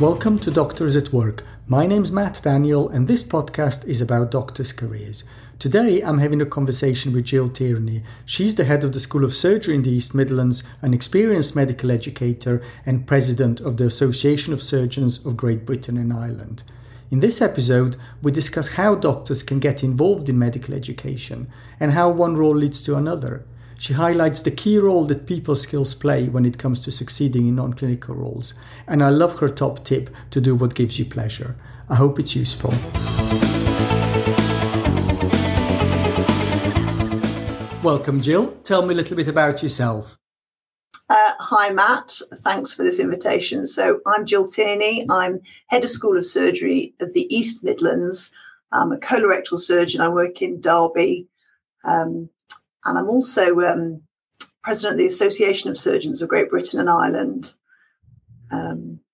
Welcome to Doctors at Work. My name's Matt Daniel and this podcast is about doctors' careers. Today I'm having a conversation with Gill Tierney. She's the head of the School of Surgery in the East Midlands, an experienced medical educator and president of the Association of Surgeons of Great Britain and Ireland. In this episode, we discuss how doctors can get involved in medical education and how one role leads to another. She highlights the key role that people skills play when it comes to succeeding in non-clinical roles. And I love her top tip to do what gives you pleasure. I hope it's useful. Welcome, Gill. Tell me a little bit about yourself. Hi, Matt. Thanks for this invitation. So I'm Gill Tierney. I'm head of School of Surgery of the East Midlands. I'm a colorectal surgeon. I work in Derby. And I'm also president of the Association of Surgeons of Great Britain and Ireland.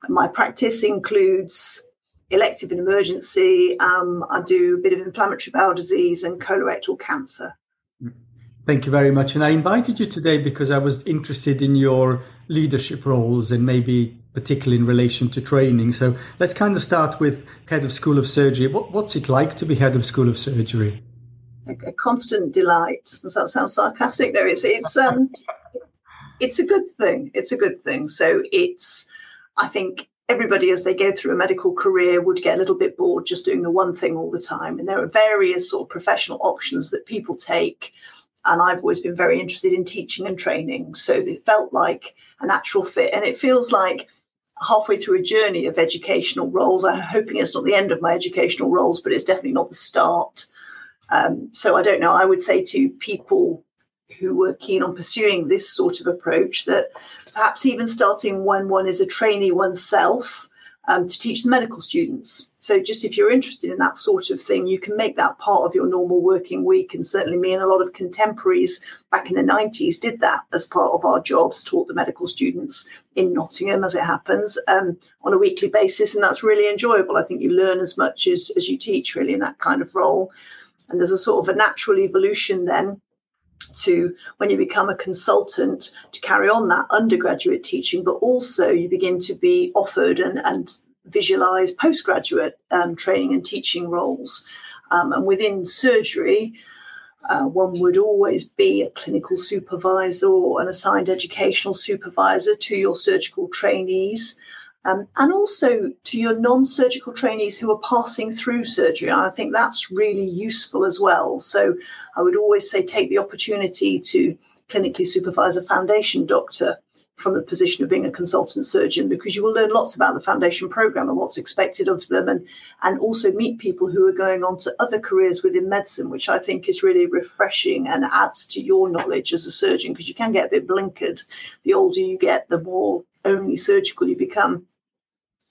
My practice includes elective and emergency. I do a bit of inflammatory bowel disease and colorectal cancer. Thank you very much. And I invited you today because I was interested in your leadership roles and maybe particularly in relation to training. So let's kind of start with head of School of Surgery. What's it like to be head of School of Surgery? A constant delight. Does that sound sarcastic? No, it's a good thing. It's a good thing. So I think everybody as they go through a medical career would get a little bit bored just doing the one thing all the time. And there are various sort of professional options that people take. And I've always been very interested in teaching and training. So it felt like a natural fit. And it feels like halfway through a journey of educational roles. I'm hoping it's not the end of my educational roles, but it's definitely not the start. So I don't know, I would say to people who were keen on pursuing this sort of approach that perhaps even starting when one is a trainee oneself to teach the medical students. So just if you're interested in that sort of thing, you can make that part of your normal working week. And certainly me and a lot of contemporaries back in the 90s did that as part of our jobs, taught the medical students in Nottingham, as it happens, on a weekly basis. And that's really enjoyable. I think you learn as much as you teach really in that kind of role. And there's a sort of a natural evolution then to when you become a consultant to carry on that undergraduate teaching, but also you begin to be offered and visualise postgraduate training and teaching roles. And within surgery, one would always be a clinical supervisor or an assigned educational supervisor to your surgical trainees. And also to your non-surgical trainees who are passing through surgery. And I think that's really useful as well. So I would always say take the opportunity to clinically supervise a foundation doctor from the position of being a consultant surgeon, because you will learn lots about the foundation programme and what's expected of them, and also meet people who are going on to other careers within medicine, which I think is really refreshing and adds to your knowledge as a surgeon, because you can get a bit blinkered. The older you get, the more only surgical you become.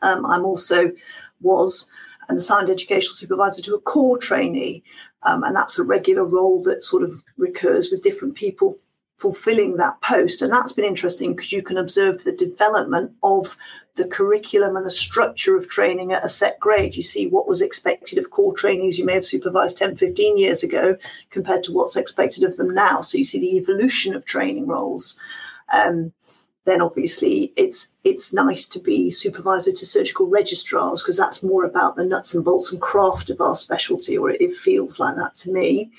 I'm also was an assigned educational supervisor to a core trainee, and that's a regular role that sort of recurs with different people fulfilling that post. And that's been interesting because you can observe the development of the curriculum and the structure of training at a set grade. You see what was expected of core trainees you may have supervised 10, 15 years ago compared to what's expected of them now. So you see the evolution of training roles. Then obviously it's nice to be supervisor to surgical registrars because that's more about the nuts and bolts and craft of our specialty, or it feels like that to me.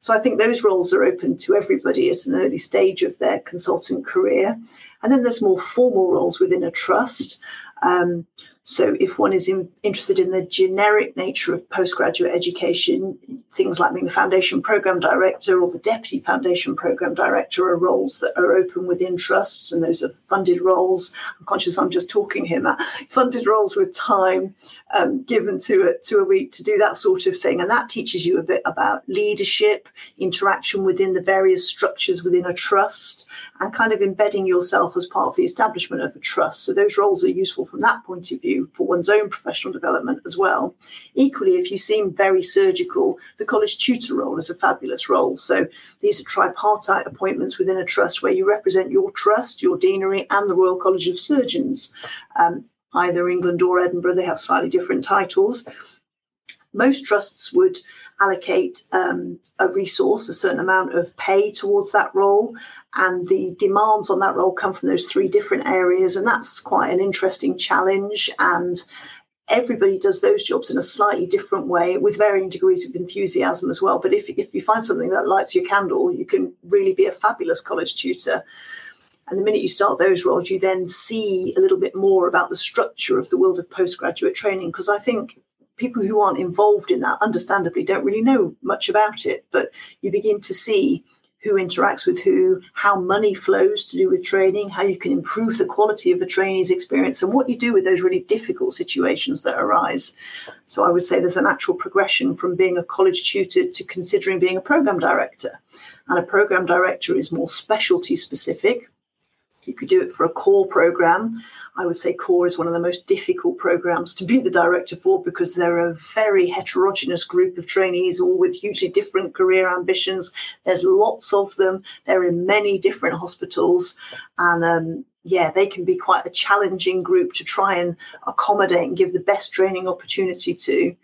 So I think those roles are open to everybody at an early stage of their consultant career. And then there's more formal roles within a trust. So if one is interested in the generic nature of postgraduate education, things like being the Foundation Programme Director or the Deputy Foundation Programme Director are roles that are open within trusts, and those are funded roles. I'm conscious I'm just talking here, Matt. Funded roles with time given to a week to do that sort of thing. And that teaches you a bit about leadership, interaction within the various structures within a trust, and kind of embedding yourself as part of the establishment of a trust. So those roles are useful from that point of view for one's own professional development as well. Equally, if you seem very surgical, the college tutor role is a fabulous role. So these are tripartite appointments within a trust where you represent your trust, your deanery, and the Royal College of Surgeons. Either England or Edinburgh, they have slightly different titles. Most trusts would allocate a resource, a certain amount of pay towards that role, and the demands on that role come from those three different areas, and that's quite an interesting challenge. And everybody does those jobs in a slightly different way with varying degrees of enthusiasm as well. But if you find something that lights your candle, you can really be a fabulous college tutor. And the minute you start those roles, you then see a little bit more about the structure of the world of postgraduate training, because I think people who aren't involved in that, understandably, don't really know much about it. But you begin to see who interacts with who, how money flows to do with training, how you can improve the quality of a trainee's experience, and what you do with those really difficult situations that arise. So I would say there's a natural progression from being a college tutor to considering being a programme director. And a programme director is more specialty specific. You could do it for a core programme. I would say core is one of the most difficult programmes to be the director for, because they're a very heterogeneous group of trainees, all with hugely different career ambitions. There's lots of them. They're in many different hospitals. And they can be quite a challenging group to try and accommodate and give the best training opportunity to.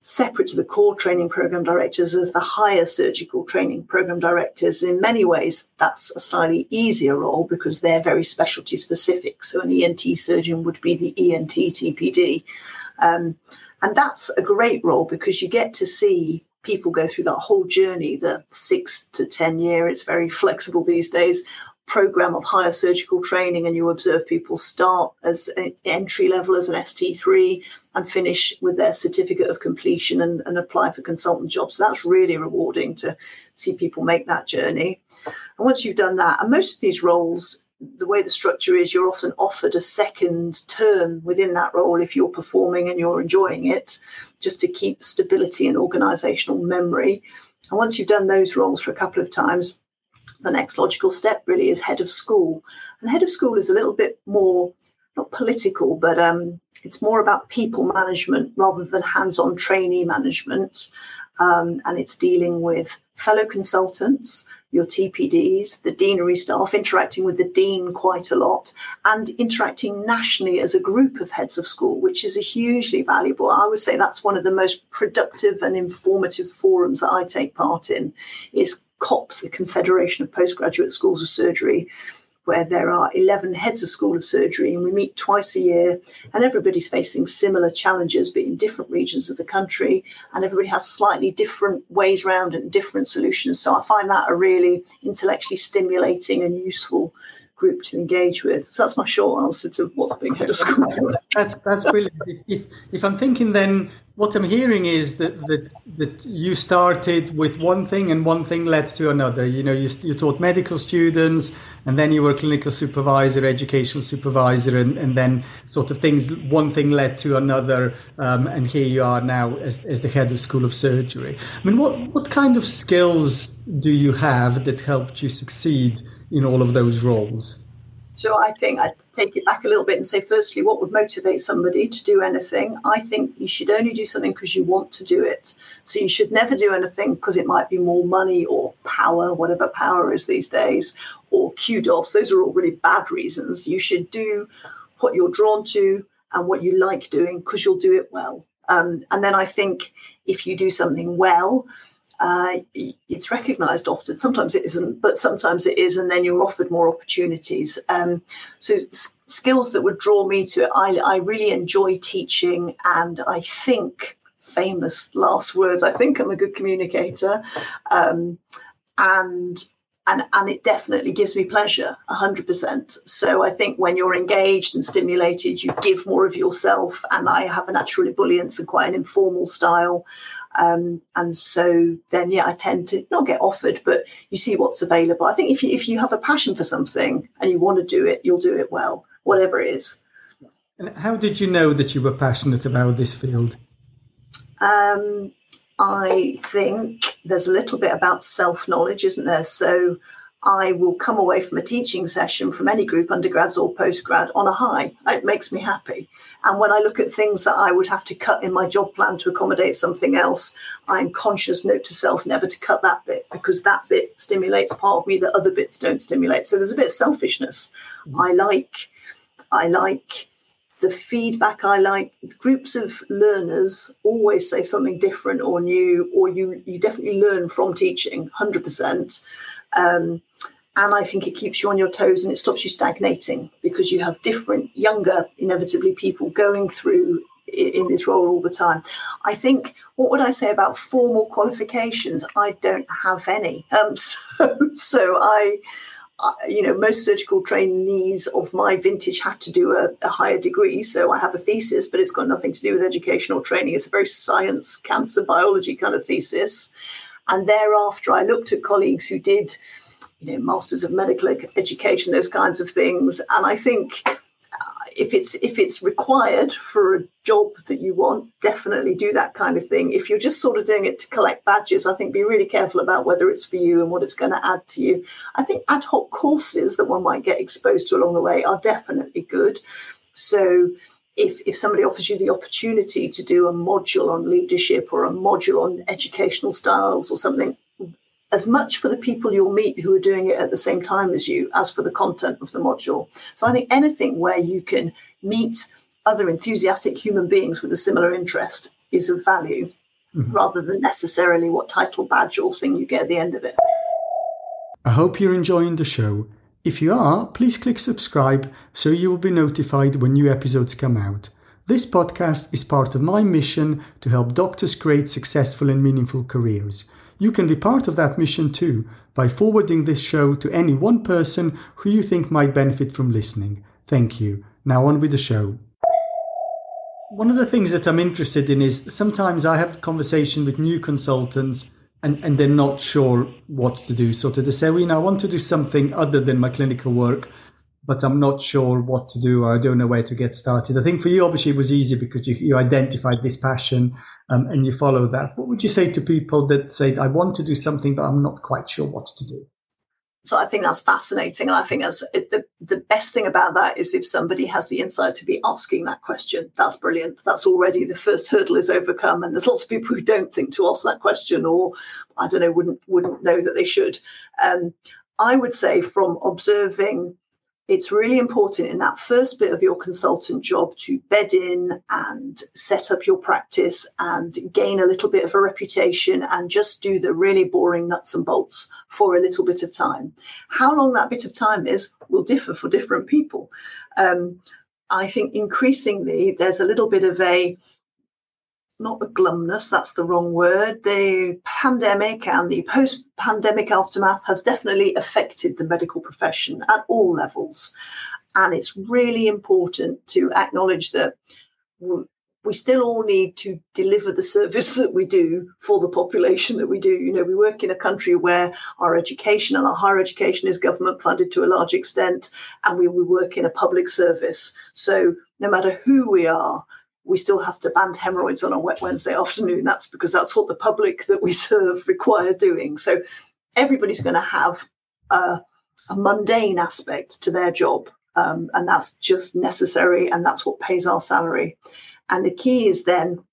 Separate to the core training programme directors as the higher surgical training programme directors. In many ways, that's a slightly easier role because they're very specialty specific. So an ENT surgeon would be the ENT TPD. And that's a great role because you get to see people go through that whole journey, the 6 to 10 year, it's very flexible these days, programme of higher surgical training, and you observe people start as an entry level as an ST3 and finish with their certificate of completion and apply for consultant jobs. So that's really rewarding to see people make that journey. And once you've done that, and most of these roles, the way the structure is, you're often offered a second term within that role if you're performing and you're enjoying it, just to keep stability and organisational memory. And once you've done those roles for a couple of times, the next logical step really is head of school. And head of school is a little bit more, not political, but it's more about people management rather than hands-on trainee management. And it's dealing with fellow consultants, your TPDs, the deanery staff, interacting with the dean quite a lot, and interacting nationally as a group of heads of school, which is a hugely valuable. I would say that's one of the most productive and informative forums that I take part in is COPS, the Confederation of Postgraduate Schools of Surgery, where there are 11 heads of School of Surgery, and we meet twice a year, and everybody's facing similar challenges, but in different regions of the country, and everybody has slightly different ways around and different solutions. So I find that a really intellectually stimulating and useful group to engage with. So that's my short answer to what's being head of school. That's brilliant. If I'm thinking then, what I'm hearing is that you started with one thing and one thing led to another. You know, you taught medical students, and then you were clinical supervisor, educational supervisor, and then sort of things, one thing led to another, and here you are now as the head of School of Surgery. I mean, what kind of skills do you have that helped you succeed in all of those roles? So I think I'd take it back a little bit and say, firstly, what would motivate somebody to do anything? I think you should only do something because you want to do it. So you should never do anything because it might be more money or power, whatever power is these days, or kudos. Those are all really bad reasons. You should do what you're drawn to and what you like doing because you'll do it well. And then I think if you do something well, it's recognised often. Sometimes it isn't, but sometimes it is, and then you're offered more opportunities. So skills that would draw me to it, I really enjoy teaching, and I think, famous last words, I think I'm a good communicator, and it definitely gives me pleasure, 100%. So I think when you're engaged and stimulated, you give more of yourself, and I have a natural ebullience and quite an informal style. And so then, I tend to not get offered, but you see what's available. I think if you have a passion for something and you want to do it, you'll do it well, whatever it is. And how did you know that you were passionate about this field? I think there's a little bit about self-knowledge, isn't there? So I will come away from a teaching session from any group, undergrads or postgrad, on a high. It makes me happy. And when I look at things that I would have to cut in my job plan to accommodate something else, I'm conscious, note to self, never to cut that bit, because that bit stimulates part of me that other bits don't stimulate. So there's a bit of selfishness. I like the feedback I like, groups of learners always say something different or new, or you definitely learn from teaching, 100%. And I think it keeps you on your toes and it stops you stagnating, because you have different, younger, inevitably, people going through in this role all the time. I think, what would I say about formal qualifications? I don't have any. So I, you know, most surgical trainees of my vintage had to do a higher degree. So I have a thesis, but it's got nothing to do with educational training. It's a very science, cancer, biology kind of thesis. And thereafter, I looked at colleagues who did, you know, masters of medical education, those kinds of things. And I think if it's required for a job that you want, definitely do that kind of thing. If you're just sort of doing it to collect badges, I think be really careful about whether it's for you and what it's going to add to you. I think ad hoc courses that one might get exposed to along the way are definitely good. So if somebody offers you the opportunity to do a module on leadership or a module on educational styles or something, as much for the people you'll meet who are doing it at the same time as you, as for the content of the module. So I think anything where you can meet other enthusiastic human beings with a similar interest is of value, rather than necessarily what title, badge or thing you get at the end of it. I hope you're enjoying the show. If you are, please click subscribe so you will be notified when new episodes come out. This podcast is part of my mission to help doctors create successful and meaningful careers. You can be part of that mission too by forwarding this show to any one person who you think might benefit from listening. Thank you. Now on with the show. One of the things that I'm interested in is sometimes I have a conversation with new consultants and they're not sure what to do. So they say, well, you know, I want to do something other than my clinical work, but I'm not sure what to do, or I don't know where to get started. I think for you, obviously, it was easy because you identified this passion and you follow that. What would you say to people that say, I want to do something, but I'm not quite sure what to do? So I think that's fascinating. And I think that's the best thing about that is if somebody has the insight to be asking that question. That's brilliant. That's already the first hurdle is overcome. And there's lots of people who don't think to ask that question, or, I don't know, wouldn't know that they should. I would say from observing, it's really important in that first bit of your consultant job to bed in and set up your practice and gain a little bit of a reputation and just do the really boring nuts and bolts for a little bit of time. How long that bit of time is will differ for different people. I think increasingly there's a little bit of a, not a glumness, that's the wrong word. The pandemic and the post-pandemic aftermath has definitely affected the medical profession at all levels. And it's really important to acknowledge that we still all need to deliver the service that we do for the population that we do. You know, we work in a country where our education and our higher education is government funded to a large extent, and we work in a public service. So no matter who we are, we still have to band hemorrhoids on a wet Wednesday afternoon. That's because that's what the public that we serve require doing. So everybody's going to have a mundane aspect to their job. And that's just necessary. And that's what pays our salary. And the key is then,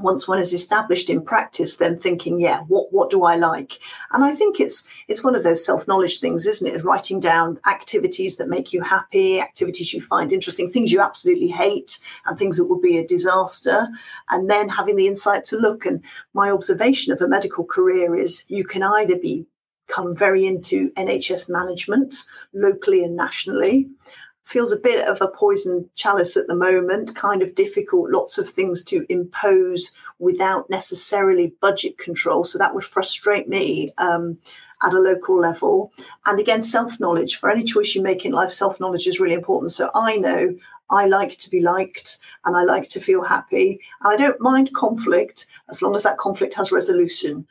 once one is established in practice, then thinking, yeah, what do I like? And I think it's one of those self-knowledge things, isn't it? Writing down activities that make you happy, activities you find interesting, things you absolutely hate, and things that would be a disaster, and then having the insight to look. And my observation of a medical career is you can either become very into NHS management, locally and nationally. Feels a bit of a poisoned chalice at the moment, kind of difficult, lots of things to impose without necessarily budget control. So that would frustrate me at a local level. And again, self-knowledge. For any choice you make in life, self-knowledge is really important. So I know I like to be liked and I like to feel happy. And I don't mind conflict as long as that conflict has resolution.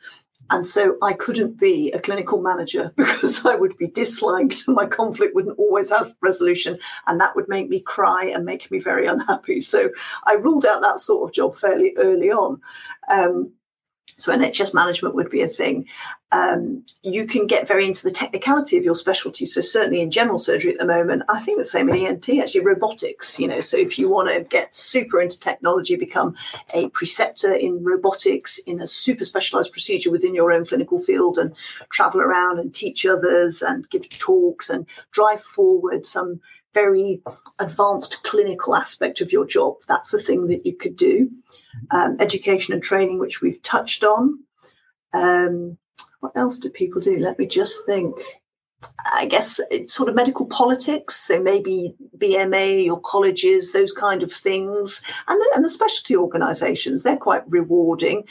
And so I couldn't be a clinical manager because I would be disliked and my conflict wouldn't always have resolution. And that would make me cry and make me very unhappy. So I ruled out that sort of job fairly early on. So NHS management would be a thing. You can get very into the technicality of your specialty. So certainly in general surgery at the moment, I think the same in ENT, actually robotics, you know, so if you want to get super into technology, become a preceptor in robotics in a super specialized procedure within your own clinical field and travel around and teach others and give talks and drive forward some very advanced clinical aspect of your job. That's a thing that you could do. Education and training, which we've touched on. What else do people do? Let me just think. I guess it's sort of medical politics, so maybe BMA or colleges, those kind of things, and the specialty organisations. They're quite rewarding,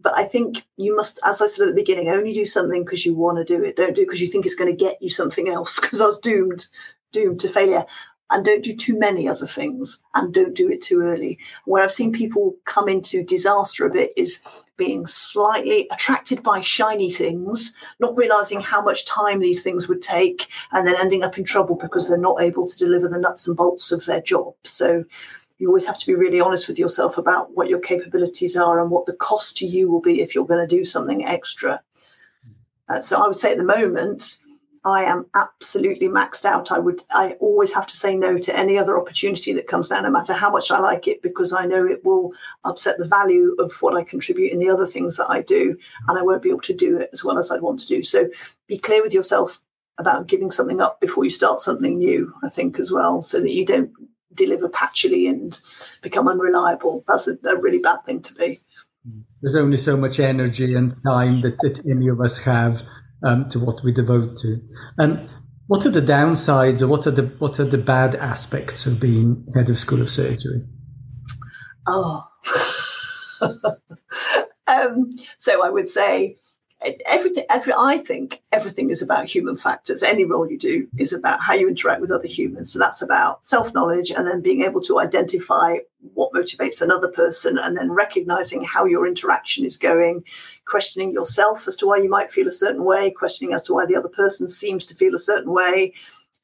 but I think you must, as I said at the beginning, only do something because you want to do it. Don't do it because you think it's going to get you something else, because I was doomed to failure. And don't do too many other things, and don't do it too early. Where I've seen people come into disaster a bit is being slightly attracted by shiny things, not realising how much time these things would take, and then ending up in trouble because they're not able to deliver the nuts and bolts of their job. So you always have to be really honest with yourself about what your capabilities are and what the cost to you will be if you're going to do something extra. So I would say at the moment, I am absolutely maxed out. I always have to say no to any other opportunity that comes down, no matter how much I like it, because I know it will upset the value of what I contribute in the other things that I do, and I won't be able to do it as well as I'd want to do. So be clear with yourself about giving something up before you start something new, I think, as well, so that you don't deliver patchily and become unreliable. That's a really bad thing to be. There's only so much energy and time that any of us have. To what we devote to. What are the downsides, or what are the bad aspects of being head of School of Surgery? Oh, so I would say everything is about human factors. Any role you do is about how you interact with other humans. So that's about self-knowledge, and then being able to identify what motivates another person, and then recognizing how your interaction is going, questioning yourself as to why you might feel a certain way, questioning as to why the other person seems to feel a certain way,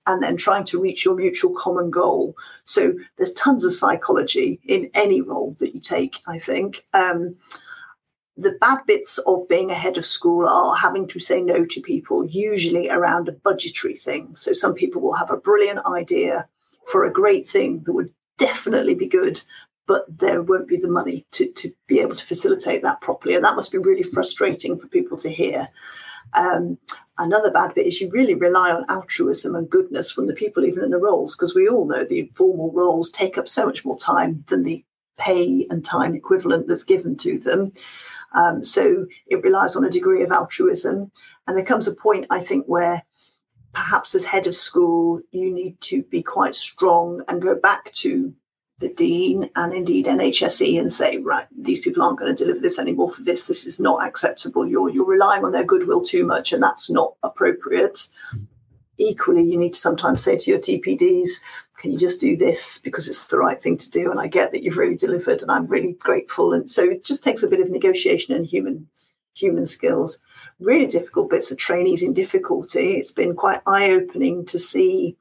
and then trying to reach your mutual common goal. So there's tons of psychology in any role that you take, I think. The bad bits of being a head of school are having to say no to people, usually around a budgetary thing. So some people will have a brilliant idea for a great thing that would definitely be good, but there won't be the money to be able to facilitate that properly. And that must be really frustrating for people to hear. Another bad bit is you really rely on altruism and goodness from the people even in the roles, because we all know the formal roles take up so much more time than the pay and time equivalent that's given to them. So it relies on a degree of altruism. And there comes a point, I think, where perhaps as head of school, you need to be quite strong and go back to the dean and indeed NHSE and say, right, these people aren't going to deliver this anymore for this. This is not acceptable. You're relying on their goodwill too much, and that's not appropriate. Equally, you need to sometimes say to your TPDs, can you just do this because it's the right thing to do? And I get that you've really delivered, and I'm really grateful. And so it just takes a bit of negotiation and human skills. Really difficult bits of trainees in difficulty. It's been quite eye-opening to see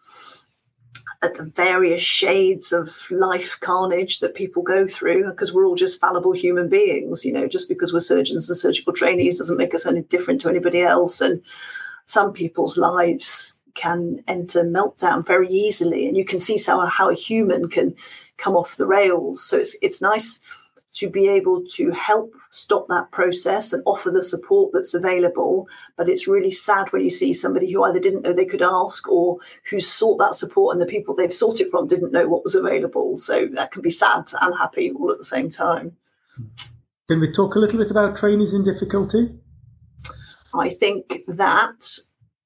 at the various shades of life carnage that people go through, because we're all just fallible human beings. You know, just because we're surgeons and surgical trainees doesn't make us any different to anybody else. And some people's lives can enter meltdown very easily, and you can see how a human can come off the rails. So it's nice to be able to help stop that process and offer the support that's available, but it's really sad when you see somebody who either didn't know they could ask, or who sought that support and the people they've sought it from didn't know what was available. So that can be sad and happy all at the same time. Can we talk a little bit about trainees in difficulty? I think that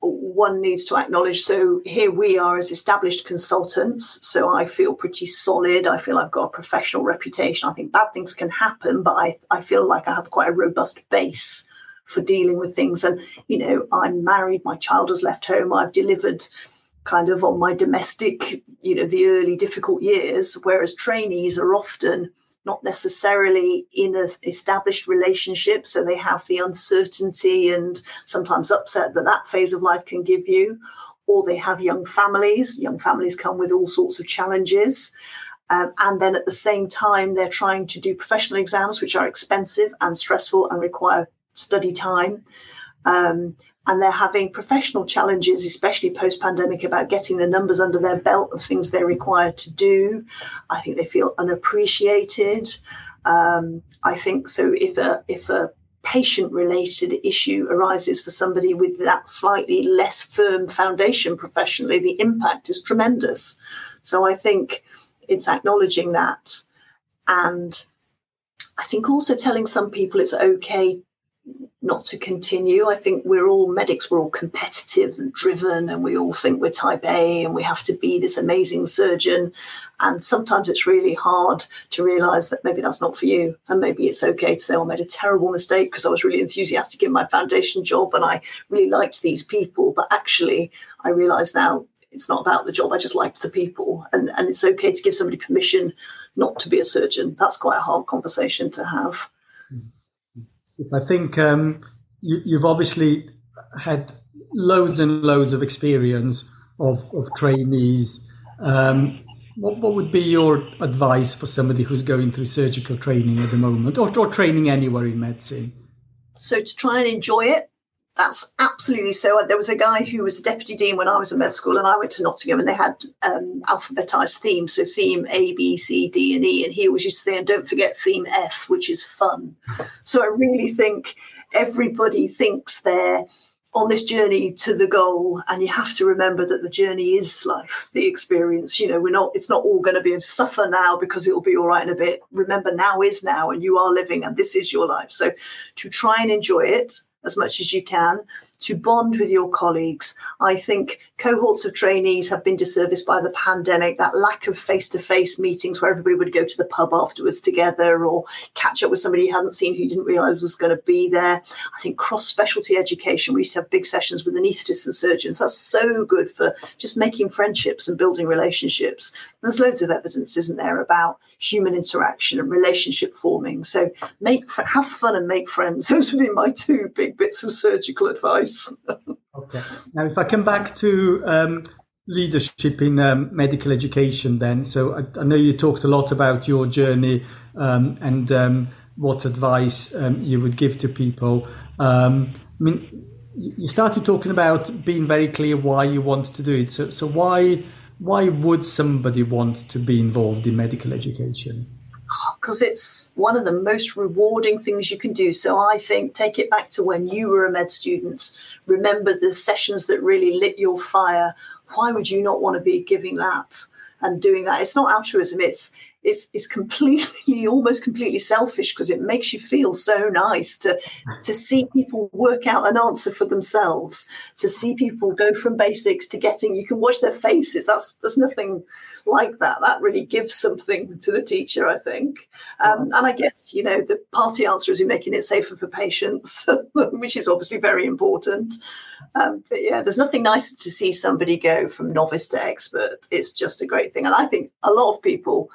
one needs to acknowledge, so here we are as established consultants, so I feel pretty solid. I feel I've got a professional reputation. I think bad things can happen, but I feel like I have quite a robust base for dealing with things. And, you know, I'm married, my child has left home, I've delivered kind of on my domestic, you know, the early difficult years, whereas trainees are often not necessarily in an established relationship, so they have the uncertainty and sometimes upset that phase of life can give you, or they have young families. Young families come with all sorts of challenges. And then at the same time, they're trying to do professional exams, which are expensive and stressful and require study time. And they're having professional challenges, especially post-pandemic, about getting the numbers under their belt of things they're required to do. I think they feel unappreciated. I think so if a patient-related issue arises for somebody with that slightly less firm foundation professionally, the impact is tremendous. So I think it's acknowledging that. And I think also telling some people it's okay not to continue. I think we're all medics, we're all competitive and driven, and we all think we're type A and we have to be this amazing surgeon. And sometimes it's really hard to realise that maybe that's not for you. And maybe it's okay to say, oh, I made a terrible mistake because I was really enthusiastic in my foundation job and I really liked these people. But actually, I realise now it's not about the job. I just liked the people. And it's okay to give somebody permission not to be a surgeon. That's quite a hard conversation to have. I think you've obviously had loads and loads of experience of trainees. What would be your advice for somebody who's going through surgical training at the moment, or training anywhere in medicine? So to try and enjoy it. That's absolutely so. There was a guy who was the deputy dean when I was in med school, and I went to Nottingham, and they had alphabetised themes, so theme A, B, C, D and E, and he always used to say, and don't forget theme F, which is fun. So I really think everybody thinks they're on this journey to the goal, and you have to remember that the journey is life, the experience. You know, it's not all going to be a suffer now because it'll be all right in a bit. Remember, now is now, and you are living, and this is your life. So to try and enjoy it as much as you can, to bond with your colleagues. I think cohorts of trainees have been disserviced by the pandemic, that lack of face-to-face meetings where everybody would go to the pub afterwards together or catch up with somebody you hadn't seen who you didn't realise was going to be there. I think cross-specialty education, we used to have big sessions with anaesthetists and surgeons. That's so good for just making friendships and building relationships. And there's loads of evidence, isn't there, about human interaction and relationship forming. So have fun and make friends. Those would be my two big bits of surgical advice. Okay. Now, if I come back to leadership in medical education then, so I know you talked a lot about your journey and what advice you would give to people. I mean, you started talking about being very clear why you want to do it. So why would somebody want to be involved in medical education? Because it's one of the most rewarding things you can do. So I think take it back to when you were a med student. Remember the sessions that really lit your fire. Why would you not want to be giving that and doing that? It's not altruism. It's almost completely selfish, because it makes you feel so nice to see people work out an answer for themselves, to see people go from basics to getting, you can watch their faces. There's nothing like that. That really gives something to the teacher, I think. And I guess, you know, the party answer is you're making it safer for patients, which is obviously very important. But yeah, there's nothing nicer to see somebody go from novice to expert. It's just a great thing. And I think a lot of people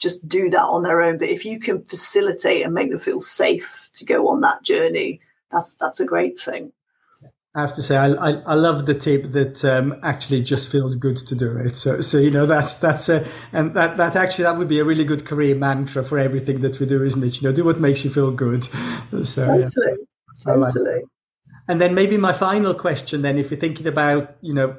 just do that on their own. But if you can facilitate and make them feel safe to go on that journey, that's a great thing. I have to say, I love the tip that actually just feels good to do it. So you know, that would be a really good career mantra for everything that we do, isn't it? You know, do what makes you feel good. So, totally, yeah. Totally. And then maybe my final question then, if you're thinking about, you know,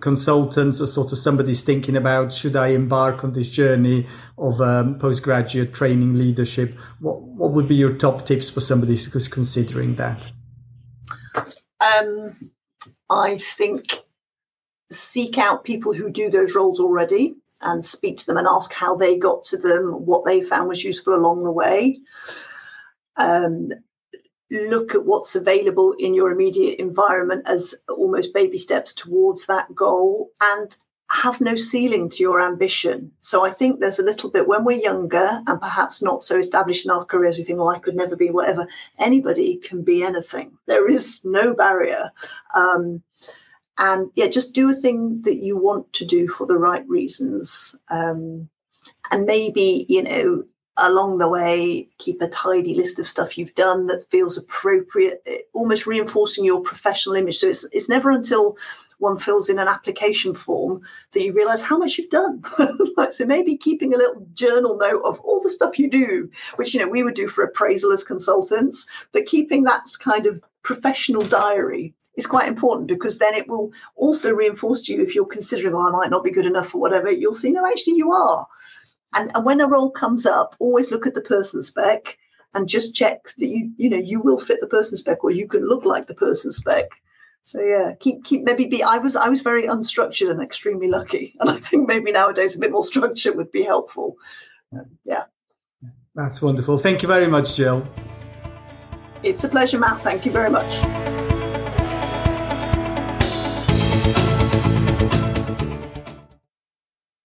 consultants or sort of somebody's thinking about, should I embark on this journey of postgraduate training leadership? What would be your top tips for somebody who's considering that? I think seek out people who do those roles already and speak to them and ask how they got to them, what they found was useful along the way. Look at what's available in your immediate environment as almost baby steps towards that goal, and have no ceiling to your ambition. So I think there's a little bit when we're younger and perhaps not so established in our careers, we think, oh, I could never be whatever. Anybody can be anything. There is no barrier. And yeah, just do a thing that you want to do for the right reasons. And maybe, you know, along the way, keep a tidy list of stuff you've done that feels appropriate, almost reinforcing your professional image. So it's never until one fills in an application form that you realise how much you've done. So maybe keeping a little journal note of all the stuff you do, which, you know, we would do for appraisal as consultants, but keeping that kind of professional diary is quite important, because then it will also reinforce to you, if you're considering, oh, I might not be good enough or whatever, you'll see, no, actually you are. And when a role comes up, always look at the person spec and just check that you know, you will fit the person spec, or you can look like the person spec. So yeah, keep maybe be. I was very unstructured and extremely lucky, and I think maybe nowadays a bit more structure would be helpful. Yeah, that's wonderful. Thank you very much, Gill. It's a pleasure, Matt. Thank you very much.